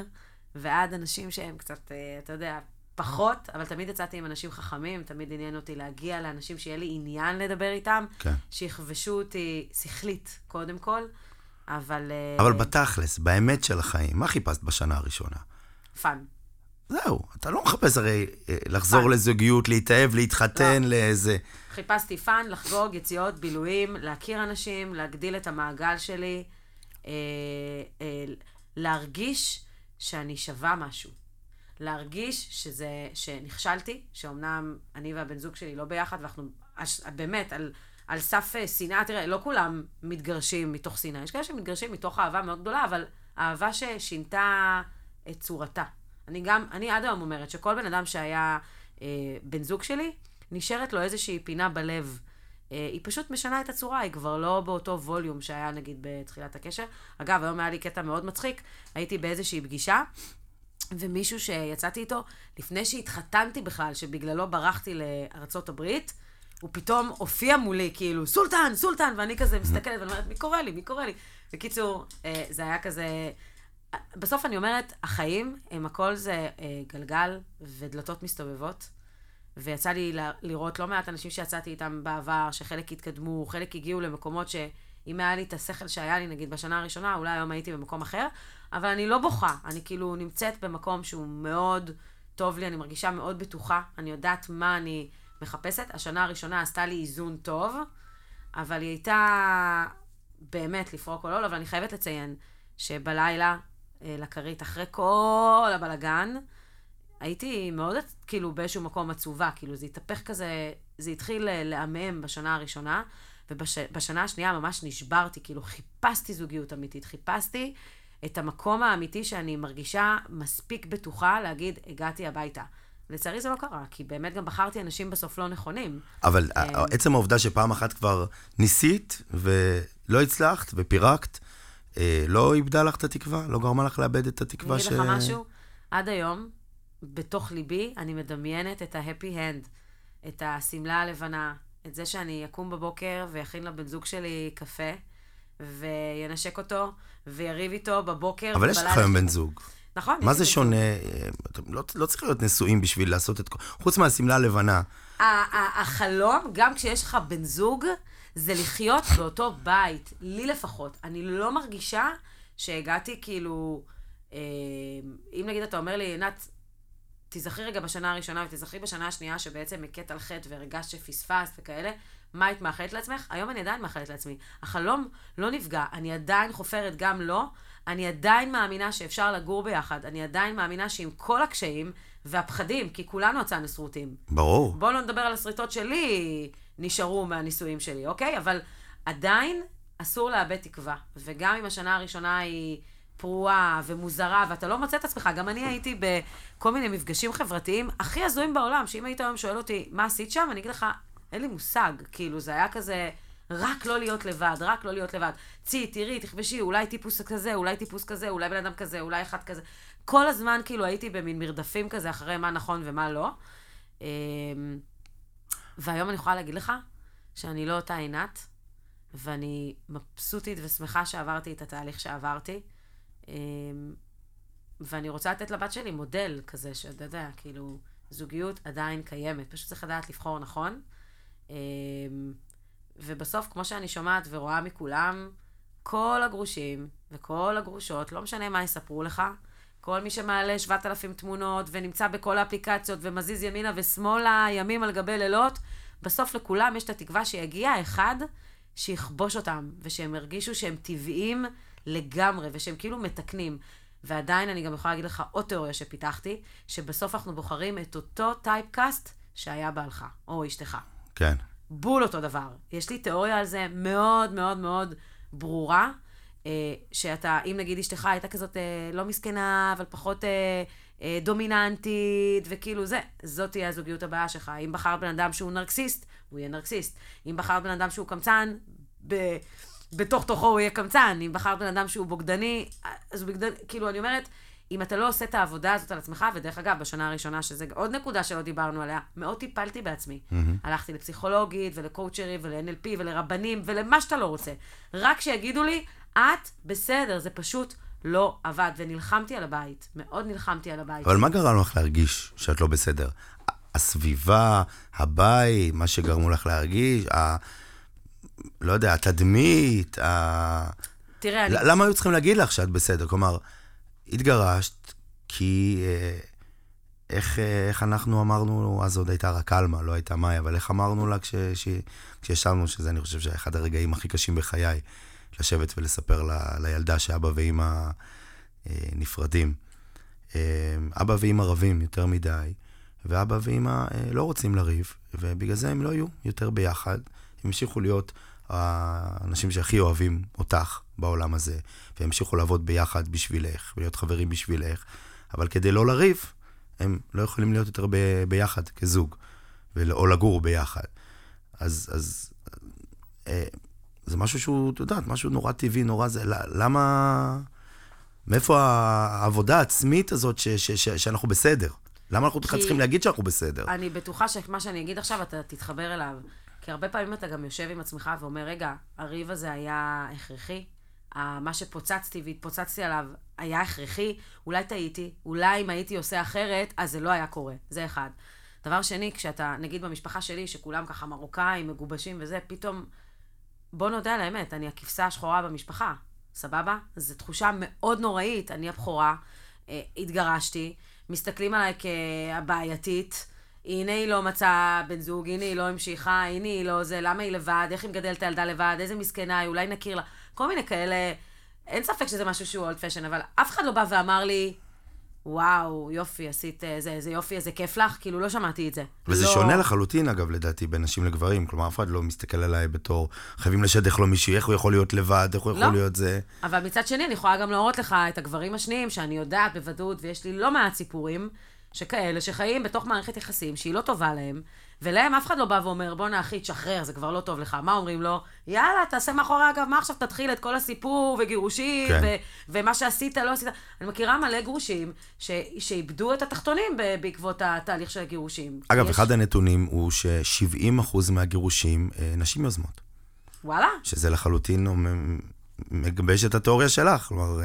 ועד אנשים שהם קצת, אתה יודע, פחות, אבל תמיד יצאתי עם אנשים חכמים, תמיד עניין אותי להגיע לאנשים שיהיה לי עניין לדבר איתם, כן. שיחבשו אותי שכלית קודם כל, אבל... אבל בתכלס, באמת של החיים, מה חיפשת בשנה הראשונה? פן. זהו, אתה לא מחפש הרי לחזור פן. לזוגיות, להתאהב, להתחתן, לא. לאיזה... חיפשתי פן, לחגוג, יציאות, בילויים, להכיר אנשים, להגדיל את המעגל שלי, אה, אה, להרגיש שאני שווה משהו. להרגיש שזה, שנכשלתי, שאומנם אני והבן זוג שלי לא ביחד, ואנחנו באמת על, על סף שנאה, תראה, לא כולם מתגרשים מתוך שנאה, יש כאלה שמתגרשים מתוך אהבה מאוד גדולה, אבל אהבה ששינתה את צורתה. אני גם, אני עד היום אומרת שכל בן אדם שהיה אה, בן זוג שלי, נשארת לו איזושהי פינה בלב, היא פשוט משנה את הצורה, היא כבר לא באותו ווליום שהיה נגיד בתחילת הקשר. אגב, היום היה לי קטע מאוד מצחיק, הייתי באיזושהי פגישה, ומישהו שיצאתי איתו, לפני שהתחתנתי בכלל, שבגללו ברחתי לארצות הברית, הוא פתאום הופיע מולי, כאילו, סולטן, סולטן, ואני כזה מסתכלת, ואני אומרת, מי קורא לי, מי קורא לי? בקיצור, זה היה כזה... בסוף אני אומרת, החיים, הם הכל זה גלגל ודלתות מסתובבות, ויצא לי לראות לא מעט אנשים שיצאתי איתם בעבר, שחלק התקדמו, חלק הגיעו למקומות ש... אם היה לי את השכל שהיה לי, נגיד, בשנה הראשונה, אולי היום הייתי במקום אחר, אבל אני לא בוכה. אני כאילו נמצאת במקום שהוא מאוד טוב לי, אני מרגישה מאוד בטוחה, אני יודעת מה אני מחפשת. השנה הראשונה עשתה לי איזון טוב, אבל היא הייתה באמת לפרוק או לא, אבל אני חייבת לציין שבלילה, לקרית, אחרי כל הבלגן, הייתי מאוד, כאילו, באיזשהו מקום עצובה, כאילו, זה התהפך כזה, זה התחיל לעמם בשנה הראשונה, ובשנה השנייה ממש נשברתי, כאילו חיפשתי זוגיות אמיתית, חיפשתי את המקום האמיתי שאני מרגישה מספיק בטוחה להגיד, הגעתי הביתה. לצערי זה לא קרה, כי באמת גם בחרתי אנשים בסוף לא נכונים. אבל עצם העובדה שפעם אחת כבר ניסית ולא הצלחת ופירקת, לא איבדה לך את התקווה? לא גרמה לך לאבד את התקווה? אני אגיד לך משהו, עד היום, בתוך ליבי, אני מדמיינת את ההפי הנד, את הסמלה הלבנה, את זה שאני אקום בבוקר ויכין לבן זוג שלי קפה, וינשק אותו, ויריב איתו בבוקר. אבל יש לך היום בן זוג. נכון. מה זה שונה? לא צריך להיות נשואים בשביל לעשות את כל... חוץ מהסמלה הלבנה. החלום, גם כשיש לך בן זוג, זה לחיות באותו בית, לי לפחות. אני לא מרגישה שהגעתי כאילו... אם נגיד אתה אומר לי, עינת... תזכרי רגע בשנה הראשונה ותזכרי בשנה השנייה שבעצם מקט על חטא והרגשת שפספסת וכאלה, מה היית מאחלת לעצמך? היום אני עדיין מאחלת לעצמי. החלום לא נפגע, אני עדיין חופרת גם לא, אני עדיין מאמינה שאפשר לגור ביחד, אני עדיין מאמינה שעם כל הקשיים והפחדים, כי כולנו יצאנו שרוטים. ברור. בואו לא נדבר על השריטות שלי, נשארו מהניסויים שלי, אוקיי? אבל עדיין אסור לאבד תקווה, וגם אם השנה הראשונה היא... פרועה ומוזרה, ואתה לא מוצא את עצמך. גם אני הייתי בכל מיני מפגשים חברתיים הכי הזויים בעולם, שאם היית היום שואל אותי, מה עשית שם? אני אגיד לך, אין לי מושג. כאילו, זה היה כזה, רק לא להיות לבד, רק לא להיות לבד. צי, תראי, תכבשי, אולי טיפוס כזה, אולי טיפוס כזה, אולי בן אדם כזה, אולי אחד כזה. כל הזמן, כאילו, הייתי במין מרדפים כזה, אחרי מה נכון ומה לא. והיום אני יכולה להגיד לך שאני לא אותה עינת, ואני מבסוטית ושמחה שעברתי את התהליך שעברתי. ואני רוצה לתת לבת שלי מודל כזה, שאתה יודע, כאילו, זוגיות עדיין קיימת, פשוט צריך לדעת לבחור נכון, ובסוף, כמו שאני שומעת ורואה מכולם, כל הגרושים וכל הגרושות, לא משנה מה יספרו לך, כל מי שמעלה שבעת אלפים תמונות ונמצא בכל האפליקציות ומזיז ימינה ושמאלה, ימים על גבי לילות, בסוף לכולם יש את התקווה שיגיע אחד שיכבוש אותם, ושהם הרגישו שהם טבעיים לגמרי, ושהם כאילו מתקנים. ועדיין אני גם יכולה להגיד לך עוד תיאוריה שפיתחתי, שבסוף אנחנו בוחרים את אותו טייפקאסט שהיה בעלך, או אשתך. כן. בול אותו דבר. יש לי תיאוריה על זה מאוד מאוד מאוד ברורה, שאתה, אם נגיד אשתך הייתה כזאת לא מסכנה, אבל פחות דומיננטית, וכאילו זה, זאת תהיה הזוגיות הבאה שלך. אם בחר בן אדם שהוא נרקסיסט, הוא יהיה נרקסיסט. אם בחר בן אדם שהוא קמצן, ב... בתוך תוכו הוא יהיה קמצן, אם בחר בן אדם שהוא בוגדני, אז בגדני, כאילו אני אומרת, אם אתה לא עושה את העבודה הזאת על עצמך, ודרך אגב, בשנה הראשונה, שזה עוד נקודה שלא דיברנו עליה, מאוד טיפלתי בעצמי. Mm-hmm. הלכתי לפסיכולוגית, ולקואוצ'רי, ול-אן אל פי, ולרבנים, ולמה שאתה לא רוצה. רק שיגידו לי, את בסדר, זה פשוט לא עבד, ונלחמתי על הבית, מאוד נלחמתי על הבית. אבל מה גרם לך להרגיש שאת לא בסדר? הסביבה, הבית, מה שגרמו לך להרגיש, ה... לא יודע, התדמית, ה... תראה, אני... למה היו צריכים להגיד לך שאת בסדר? כלומר, התגרשת כי איך, איך אנחנו אמרנו, אז עוד הייתה רק אלמה, לא הייתה מאי, אבל איך אמרנו לה כש, ש, כשישבנו, שזה אני חושב שאחד הרגעים הכי קשים בחיי, לשבת ולספר ל, לילדה שאבא ואמא נפרדים. אבא ואמא רבים יותר מדי, ואבא ואמא לא רוצים לריב, ובגלל זה הם לא יהיו יותר ביחד. המשיכו להיות האנשים שהכי אוהבים אותך בעולם הזה, והמשיכו לעבוד ביחד בשבילך, ולהיות חברים בשבילך, אבל כדי לא לריב, הם לא יכולים להיות יותר ב- ביחד כזוג, ו- או לגור ביחד. אז, אז אה, זה משהו שהוא, אתה יודעת, משהו נורא טבעי, נורא זה, למה, מאיפה העבודה העצמית הזאת ש- ש- ש- שאנחנו בסדר? למה אנחנו צריכים להגיד שאנחנו בסדר? אני בטוחה שמה שאני אגיד עכשיו, אתה תתחבר אליו. כי הרבה פעמים אתה גם יושב עם עצמך ואומר, רגע, הריב הזה היה הכרחי, מה שפוצצתי והתפוצצתי עליו היה הכרחי, אולי טעיתי, אולי אם הייתי עושה אחרת, אז זה לא היה קורה. זה אחד. דבר שני, כשאתה, נגיד במשפחה שלי, שכולם ככה מרוקאים, מגובשים וזה, פתאום, בוא נודה על האמת, אני הכבשה השחורה במשפחה. סבבה? זו תחושה מאוד נוראית. אני הבחורה, התגרשתי, מסתכלים עליי כבעייתית, הנה היא לא מצאה בן זוג, הנה היא לא המשיכה, הנה היא לא זה, למה היא לבד, איך היא מגדלת הילדה לבד, איזה מסכנה, אולי נכיר לה, כל מיני כאלה, אין ספק שזה משהו שהוא אולד פשן, אבל אף אחד לא בא ואמר לי, וואו, יופי, עשית איזה, איזה יופי, איזה כיף לך, כאילו לא שמעתי את זה. וזה לא... שונה לחלוטין, אגב, לדעתי, בין נשים לגברים, כלומר, אף אחד לא מסתכל עליי בתור, חייבים לשדך לו מישהו, איך הוא יכול להיות לבד, איך הוא לא. יכול להיות זה. אבל מצד שני, אני יכולה גם להראות לך את הגברים השניים, שאני יודעת בוודאות, ויש לי לא מעט סיפורים, שכאלה שחיים בתוך מערכת יחסים שהיא לא טובה להם, ולהם אף אחד לא בא ואומר, בוא נאחי, תשחרר, זה כבר לא טוב לך. מה אומרים לו? יאללה, תעשה מאחורי אגב, מה עכשיו תתחיל את כל הסיפור וגירושים, כן. ו- ומה שעשית, לא עשית. אני מכירה מלא גירושים ש- שאיבדו את התחתונים ב- בעקבות התהליך של הגירושים. אגב, יש... אחד הנתונים הוא ש-שבעים אחוז מהגירושים נשים יוזמות. וואלה. שזה לחלוטין מגבש את התיאוריה שלך, כלומר,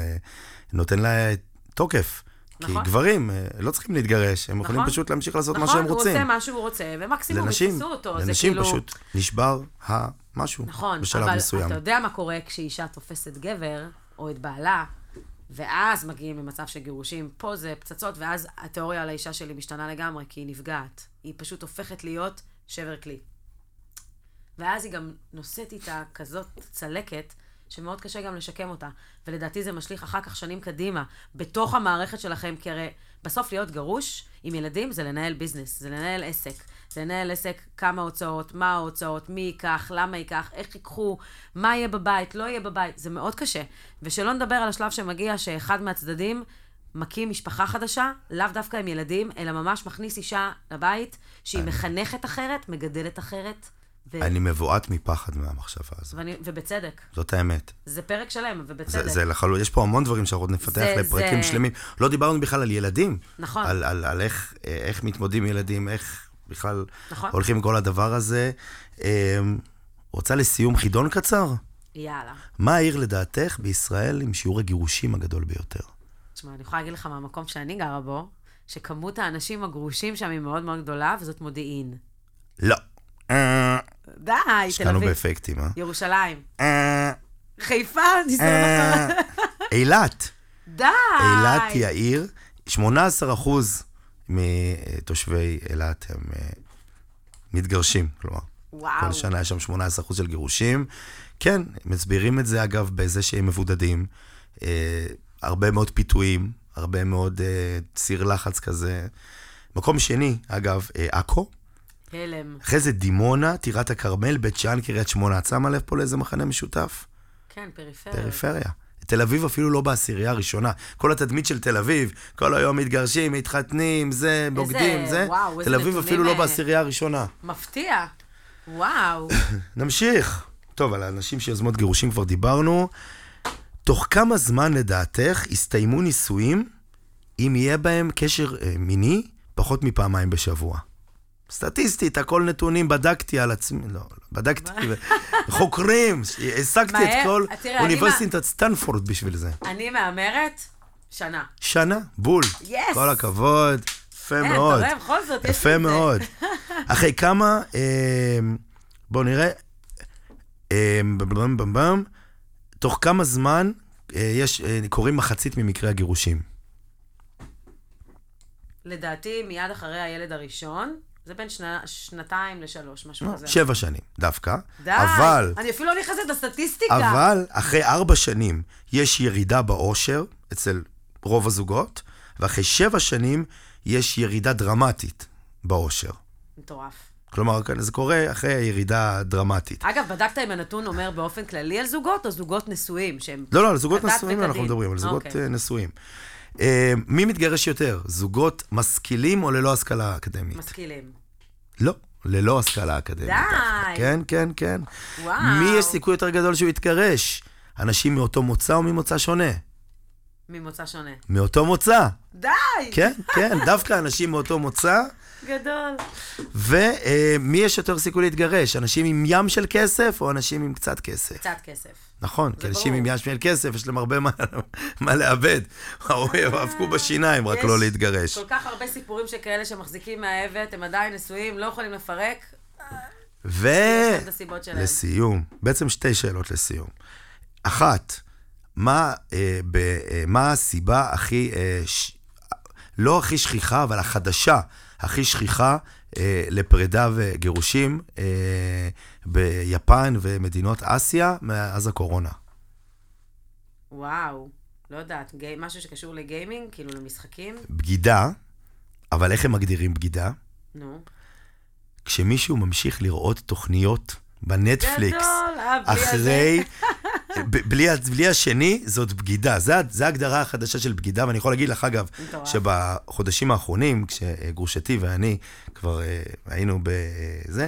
נותן לה תוקף. כי גברים לא צריכים להתגרש, הם יכולים פשוט להמשיך לעשות מה שהם רוצים. נכון, הוא עושה מה שהוא רוצה, ומקסימום יתפסו אותו. לנשים פשוט נשבר המשהו בשלב מסוים. נכון, אבל אתה יודע מה קורה כשאישה תופסת גבר, או את בעלה, ואז מגיעים למצב שגירושים, פה זה פצצות, ואז התיאוריה על האישה שלי משתנה לגמרי, כי היא נפגעת. היא פשוט הופכת להיות שבר כלי. ואז היא גם נושאת איתה כזאת צלקת, שמאוד קשה גם לשקם אותה, ולדעתי זה משליך אחר כך שנים קדימה, בתוך המערכת שלכם, כי הרי בסוף להיות גרוש עם ילדים זה לנהל ביזנס, זה לנהל עסק, זה לנהל עסק כמה הוצאות, מה ההוצאות, מי ייקח, למה ייקח, איך ייקחו, מה יהיה בבית, לא יהיה בבית, זה מאוד קשה. ושלא נדבר על השלב שמגיע שאחד מהצדדים מקים משפחה חדשה, לאו דווקא עם ילדים, אלא ממש מכניס אישה לבית, שהיא מחנכת אחרת, מגדלת אחרת, ו... אני מבועת מפחד מהמחשבה הזאת. ואני, ובצדק. זאת האמת. זה פרק שלם, ובצדק. זה, זה לחלוט, יש פה המון דברים שעוד נפתח זה, לפרקים זה... שלמים. לא דיברנו בכלל על ילדים. נכון. על, על, על איך, איך מתמודדים ילדים, איך בכלל נכון. הולכים כל הדבר הזה. אה, רוצה לסיום חידון קצר? יאללה. מה העיר לדעתך בישראל עם שיעור הגירושים הגדול ביותר? תשמע, אני יכולה להגיד לך מהמקום שאני גרה בו, שכמות האנשים הגרושים שם היא מאוד מאוד גדולה, וזאת מודיעין. לא. די, תל אביב. שקנו באפקטים, אה? ירושלים. חיפה, ניסו למחרה. אילת. די. אילת היא העיר. שמונה עשרה אחוז מתושבי אילת הם מתגרשים, כלומר. וואו. כל שנה יש שם שמונה עשרה אחוז של גירושים. כן, מסבירים את זה, אגב, בזה שהם מבודדים. הרבה מאוד פיתויים, הרבה מאוד ציר לחץ כזה. מקום שני, אגב, אקו. הלם. אחרי זה דימונה, טירת הכרמל, בית שאן, קריית שמונה. צמה לב פה לאיזה מחנה משותף. כן, פריפריה. פריפריה. תל אביב אפילו לא בעשירייה הראשונה. כל התדמית של תל אביב, כל היום מתגרשים, מתחתנים, זה, בוגדים, זה. וואו, תל אביב אפילו לא בעשירייה הראשונה. מפתיע. וואו. נמשיך. טוב, על האנשים שיוזמות גירושים כבר דיברנו. תוך כמה זמן לדעתך הסתיימו נישואים, אם יהיה בהם קשר מיני, פחות מפעמיים בשבוע? סטטיסטית, הכל נתונים, בדקתי על עצמי, לא, בדקתי, חוקרים, עסקתי את כל אוניברסיטת סטנפורד בשביל זה. אני מאמרת, שנה. שנה, בול. כל הכבוד, יפה מאוד. תראה, בכל זאת, יש לי את זה. יפה מאוד. אחרי כמה, בואו נראה, תוך כמה זמן קוראים מחצית ממקרי הגירושים? לדעתי, מיד אחרי הילד הראשון, זה בין שנתיים לשלוש, משהו כזה. שבע שנים, דווקא. די, אני אפילו לא נכנסת לסטטיסטיקה. אבל אחרי ארבע שנים יש ירידה באושר אצל רוב הזוגות, ואחרי שבע שנים יש ירידה דרמטית באושר. מטורף. כלומר, זה קורה אחרי הירידה הדרמטית. אגב, בדקת אם הנתון אומר באופן כללי על זוגות או זוגות נשואים? לא, לא, על זוגות נשואים אנחנו מדברים, על זוגות נשואים. מי מתגרש יותר? זוגות משכילים או ללא השכלה אקדמית? משכילים. לא, ללא השכלה אקדמית. די! כן, כן, כן. וואו. מי יש סיכוי יותר גדול שהוא יתגרש? אנשים מאותו מוצא או ממוצא שונה? ממוצא שונה. מאותו מוצא. די! כן, כן, דווקא אנשים מאותו מוצא. גדול. ומי יש יותר סיכוי להתגרש? אנשים עם ים של כסף או אנשים עם קצת כסף? קצת כסף. נכון, כי אנשים עם ים של כסף, יש להם הרבה מה לאבד. האוהב, הפקו בשיניים רק לא להתגרש. כל כך הרבה סיפורים שכאלה שמחזיקים מהאבת, הם עדיין נשואים, לא יכולים לפרק. ו... לסיום, בעצם שתי שאלות לסיום. אחת, מה הסיבה הכי, לא הכי שכיחה, אבל החדשה, הכי שכיחה אה, לפרידה וגירושים אה, ביפן ומדינות אסיה מאז הקורונה. וואו, לא יודעת, גי... משהו שקשור לגיימינג, כאילו למשחקים? בגידה, אבל איך הם מגדירים בגידה? נו. כשמישהו ממשיך לראות תוכניות בנטפליקס, גדול, אחרי... בלי, בלי השני, זאת בגידה. זו, זו ההגדרה החדשה של בגידה, ואני יכול להגיד לך, אגב, שבחודשים האחרונים, כשגרושתי ואני כבר אה, היינו בזה,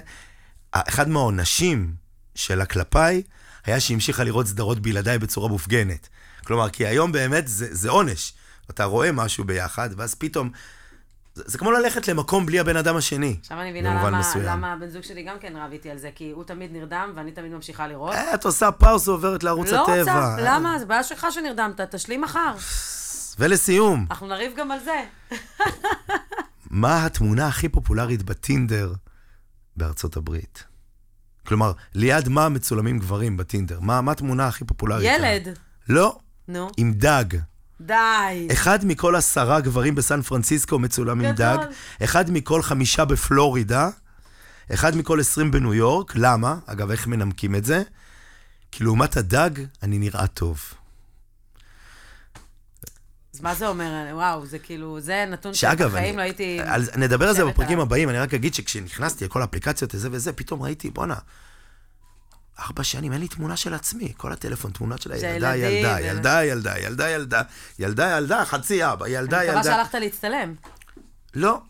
אחד מהעונשים של הכלפיי, היה שהמשיכה לראות סדרות בלעדיי בצורה מופגנת. כלומר, כי היום באמת זה, זה עונש. אתה רואה משהו ביחד, ואז פתאום... זה, זה כמו ללכת למקום בלי הבן אדם השני. עכשיו אני מבינה למה, למה הבן זוג שלי גם כן רביתי על זה, כי הוא תמיד נרדם ואני תמיד ממשיכה לראות. אה, את עושה פאוס ועוברת לערוץ לא הטבע. לא רוצה, אה. למה? זה בעיה שלך שנרדמת, תשלים מחר. ולסיום. אנחנו נריב גם על זה. מה התמונה הכי פופולרית בטינדר בארצות הברית? כלומר, ליד מה מצולמים גברים בטינדר? מה, מה התמונה הכי פופולרית? ילד. לא. נו. עם דג. די. אחד מכל עשרה גברים בסן פרנסיסקו מצולם עם דג, אחד מכל חמישה בפלורידה, אחד מכל עשרים בניו יורק. למה? אגב, איך מנמקים את זה? כי לעומת הדג, אני נראה טוב. אז מה זה אומר? וואו, זה כאילו, זה נתון שבחיים לא הייתי... נדבר על זה בפרקים הבאים, אני רק אגיד שכשנכנסתי לכל האפליקציות הזה וזה, פתאום ראיתי, בונה, ארבע שנים, אין לי תמונה של עצמי. כל הטלפון, תמונות של הילדה, ילדה, ילדה, ילדה, ילדה, ילדה, ילדה, ילדה, חצי אבא, ילדה, ילדה. אני מקווה שהלכת להצטלם. לא.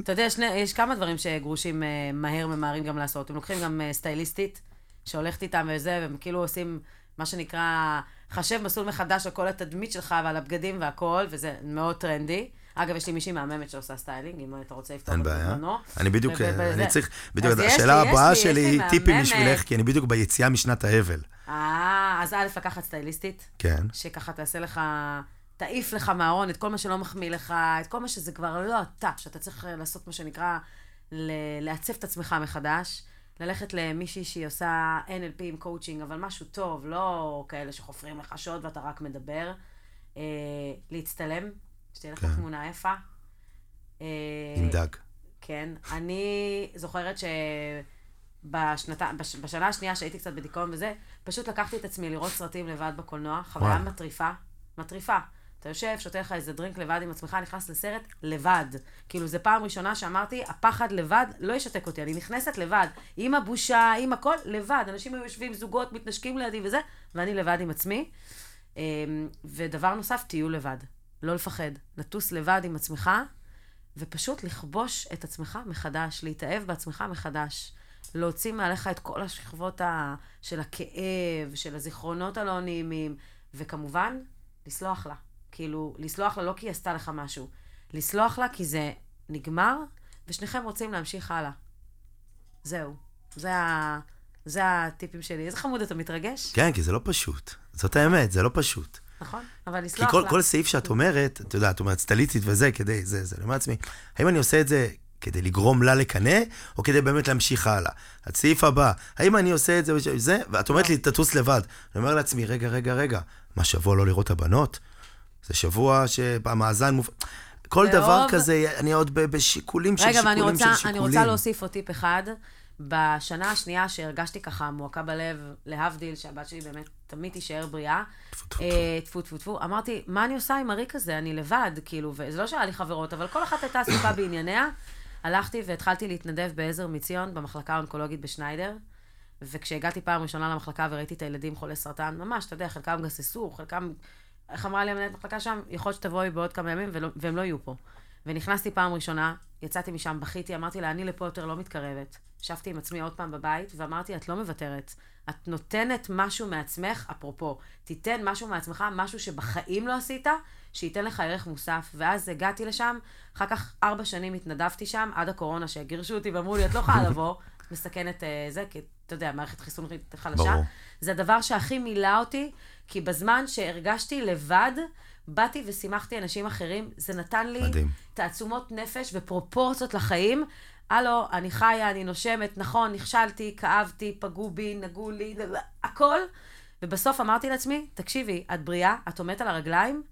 אתה יודע, יש כמה דברים שגרושים מהר ממהרים גם לעשות. הם לוקחים גם סטייליסטית, שהולכת איתם וזה, והם כאילו עושים מה שנקרא, חשב מסלול מחדש על כל התדמית שלך ועל הבגדים והכל, וזה מאוד טרנדי. אגב, יש לי מישהי מהממת שעושה סטיילינג, אם אתה רוצה לפתור את הזמנו. אני בדיוק, אני צריך, בדיוק, השאלה הבאה שלי היא טיפים בשבילך, כי אני בדיוק ביציאה משנת ההבל. אה, אז א', לקחת סטייליסטית. כן. שככה תעשה לך, תעיף לך מהארון, את כל מה שלא מחמיא לך, את כל מה שזה כבר לא אתה, שאתה צריך לעשות מה שנקרא, לעצב את עצמך מחדש, ללכת למישהי שהיא עושה אן אל פי עם קואוצ'ינג, אבל משהו טוב, לא כאלה שחופרים לך שעות ואתה רק מדבר. להצטלם. שתהיה לך תמונה יפה. עם דג. כן. אני זוכרת שבשנה השנייה שהייתי קצת בדיכאון וזה, פשוט לקחתי את עצמי לראות סרטים לבד בקולנוע, חוויה מטריפה, מטריפה. אתה יושב, שותה לך איזה דרינק לבד עם עצמך, נכנס לסרט לבד. כאילו, זו פעם ראשונה שאמרתי, הפחד לבד לא ישתק אותי, אני נכנסת לבד, עם הבושה, עם הכל, לבד. אנשים היו יושבים, זוגות, מתנשקים לידי וזה, ואני לבד עם עצמי. ודבר נוסף, תהיו לבד. לא לפחד, לטוס לבד עם עצמך, ופשוט לכבוש את עצמך מחדש, להתאהב בעצמך מחדש, להוציא מעליך את כל השכבות ה... של הכאב, של הזיכרונות הלא נעימים, וכמובן, לסלוח לה. כאילו, לסלוח לה לא כי היא עשתה לך משהו, לסלוח לה כי זה נגמר, ושניכם רוצים להמשיך הלאה. זהו. זה ה... זה הטיפים שלי. איזה חמוד, אתה מתרגש? כן, כי זה לא פשוט. זאת האמת, זה לא פשוט. נכון, אבל לסלוח לה. כי כל, כל סעיף שאת אומרת, אתה יודע, את אומרת סטליצית וזה, כדי זה, זה, למה עצמי, האם אני עושה את זה כדי לגרום לה לקנה, או כדי באמת להמשיך הלאה? הסעיף הבא, האם אני עושה את זה וזה, ואת אומרת לי, תטוס לבד. אני אומר לעצמי, רגע, רגע, רגע, מה שבוע לא לראות הבנות? זה שבוע שבמאזן מופ... כל דבר כזה, אני עוד בשיקולים של שיקולים של שיקולים. רגע, ואני רוצה להוסיף עוד טיפ אחד. בשנה השנייה שהרגשתי ככה, מועקה בלב, להבדיל, שהבת שלי באמת תמיד תישאר בריאה, תפו תפו תפו, אמרתי, מה אני עושה עם הריק הזה? אני לבד, כאילו, וזה לא שהיה לי חברות, אבל כל אחת הייתה עסוקה בענייניה. הלכתי והתחלתי להתנדב בעזר מציון, במחלקה האונקולוגית בשניידר, וכשהגעתי פעם ראשונה למחלקה וראיתי את הילדים חולי סרטן, ממש, אתה יודע, חלקם גססו, חלקם, איך אמרה לי המנהלת מחלקה שם, יכול שתבואי בעוד כמה ימים והם לא יהיו פה. ונכנסתי פעם ראשונה, יצאתי משם, בכיתי, אמרתי לה, אני לפה יותר לא מתקרבת. ישבתי עם עצמי עוד פעם בבית, ואמרתי, את לא מוותרת. את נותנת משהו מעצמך, אפרופו, תיתן משהו מעצמך, משהו שבחיים לא עשית, שייתן לך ערך מוסף. ואז הגעתי לשם, אחר כך ארבע שנים התנדבתי שם, עד הקורונה שהגרשו אותי ואמרו לי, את לא יכולה לבוא, מסכנת זה, כי אתה יודע, מערכת חיסון חלשה. זה הדבר שהכי מילה אותי, כי בזמן שהרגשתי לבד, באתי ושימחתי אנשים אחרים, זה נתן לי תעצומות נפש ופרופורציות לחיים. הלו, אני חיה, אני נושמת, נכון, נכשלתי, כאבתי, פגעו בי, נגעו לי, הכל. ובסוף אמרתי לעצמי, תקשיבי, את בריאה, את עומדת על הרגליים,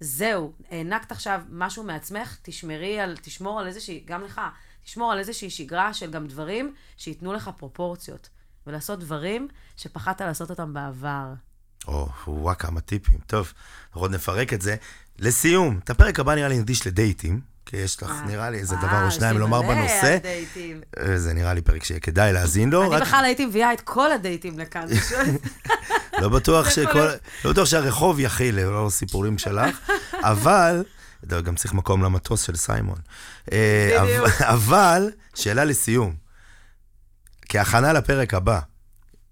זהו, הענקת עכשיו משהו מעצמך, תשמרי על, תשמור על איזושהי, גם לך, תשמור על איזושהי שגרה של גם דברים שיתנו לך פרופורציות, ולעשות דברים שפחדת לעשות אותם בעבר. או, וואה, כמה טיפים, טוב, עוד נפרק את זה. לסיום, את הפרק הבא נראה לי נקדיש לדייטים, כי יש לך, נראה לי, איזה דבר או שניים לומר בנושא. זה נראה לי פרק שיהיה כדאי להזין לו. אני בכלל הייתי מביאה את כל הדייטים לכאן. לא בטוח שהרחוב יחיל, לא סיפורים שלך, אבל, גם צריך מקום למטוס של סיימון. אבל, שאלה לסיום, כהכנה לפרק הבא,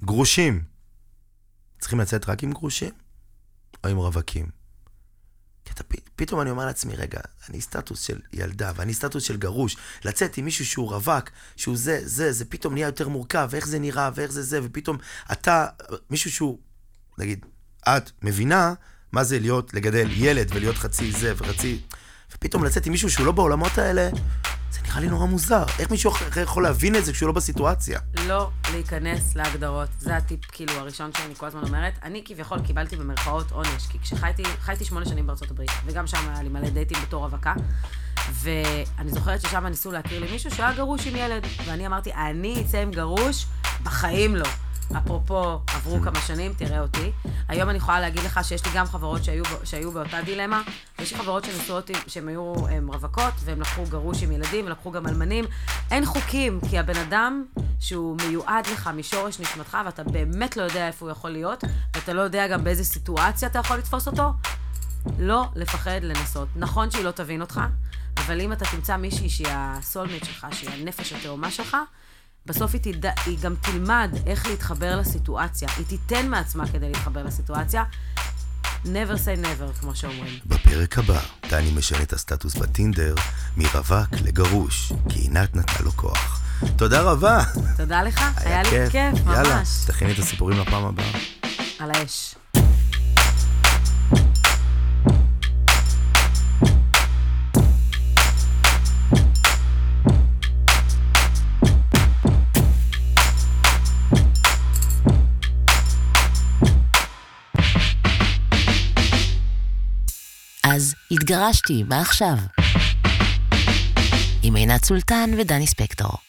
גרושים, צריכים לצאת רק עם גרושים או עם רווקים? פתאום אני אומר לעצמי, רגע, אני סטטוס של ילדה, ואני סטטוס של גרוש, לצאת עם מישהו שהוא רווק, שהוא זה, זה, זה פתאום נהיה יותר מורכב, ואיך זה נראה, ואיך זה זה, ופתאום אתה, מישהו שהוא, נגיד, את מבינה מה זה להיות, לגדל ילד, ולהיות חצי זה וחצי, ופתאום לצאת עם מישהו שהוא לא בעולמות האלה, זה נראה לי נורא מוזר. איך מישהו אחר יכול להבין את זה כשהוא לא בסיטואציה? לא להיכנס להגדרות. זה הטיפ, כאילו, הראשון שאני כל הזמן אומרת. אני כביכול קיבלתי במרכאות עונש, כי כשחייתי, חייתי שמונה שנים בארצות הברית, וגם שם היה לי מלא דייטים בתור רווקה, ואני זוכרת ששם ניסו להכיר לי מישהו שהיה גרוש עם ילד, ואני אמרתי, אני אצא עם גרוש, בחיים לא. אפרופו, עברו כמה שנים, תראה אותי. היום אני יכולה להגיד לך שיש לי גם חברות שהיו, שהיו באותה דילמה. יש לי חברות שניסו אותי, שהן היו רווקות, והן לקחו גרוש עם ילדים, ולקחו גם אלמנים. אין חוקים, כי הבן אדם שהוא מיועד לך משורש נשמתך, ואתה באמת לא יודע איפה הוא יכול להיות, ואתה לא יודע גם באיזו סיטואציה אתה יכול לתפוס אותו. לא לפחד לנסות. נכון שהיא לא תבין אותך, אבל אם אתה תמצא מישהי שהיא הסולמית שלך, שהיא הנפש התאומה שלך, בסוף היא, תדע, היא גם תלמד איך להתחבר לסיטואציה. היא תיתן מעצמה כדי להתחבר לסיטואציה. never say never, כמו שאומרים. בפרק הבא, דני משנה את הסטטוס בטינדר, מרווק לגרוש, כי עינת נתנה לו כוח. תודה רבה. תודה לך, היה, היה לי כיף, כיף ממש. יאללה, תכיני את הסיפורים לפעם הבאה. על האש. אז התגרשתי, מה עכשיו? עם עינת סולטן ודני ספקטור.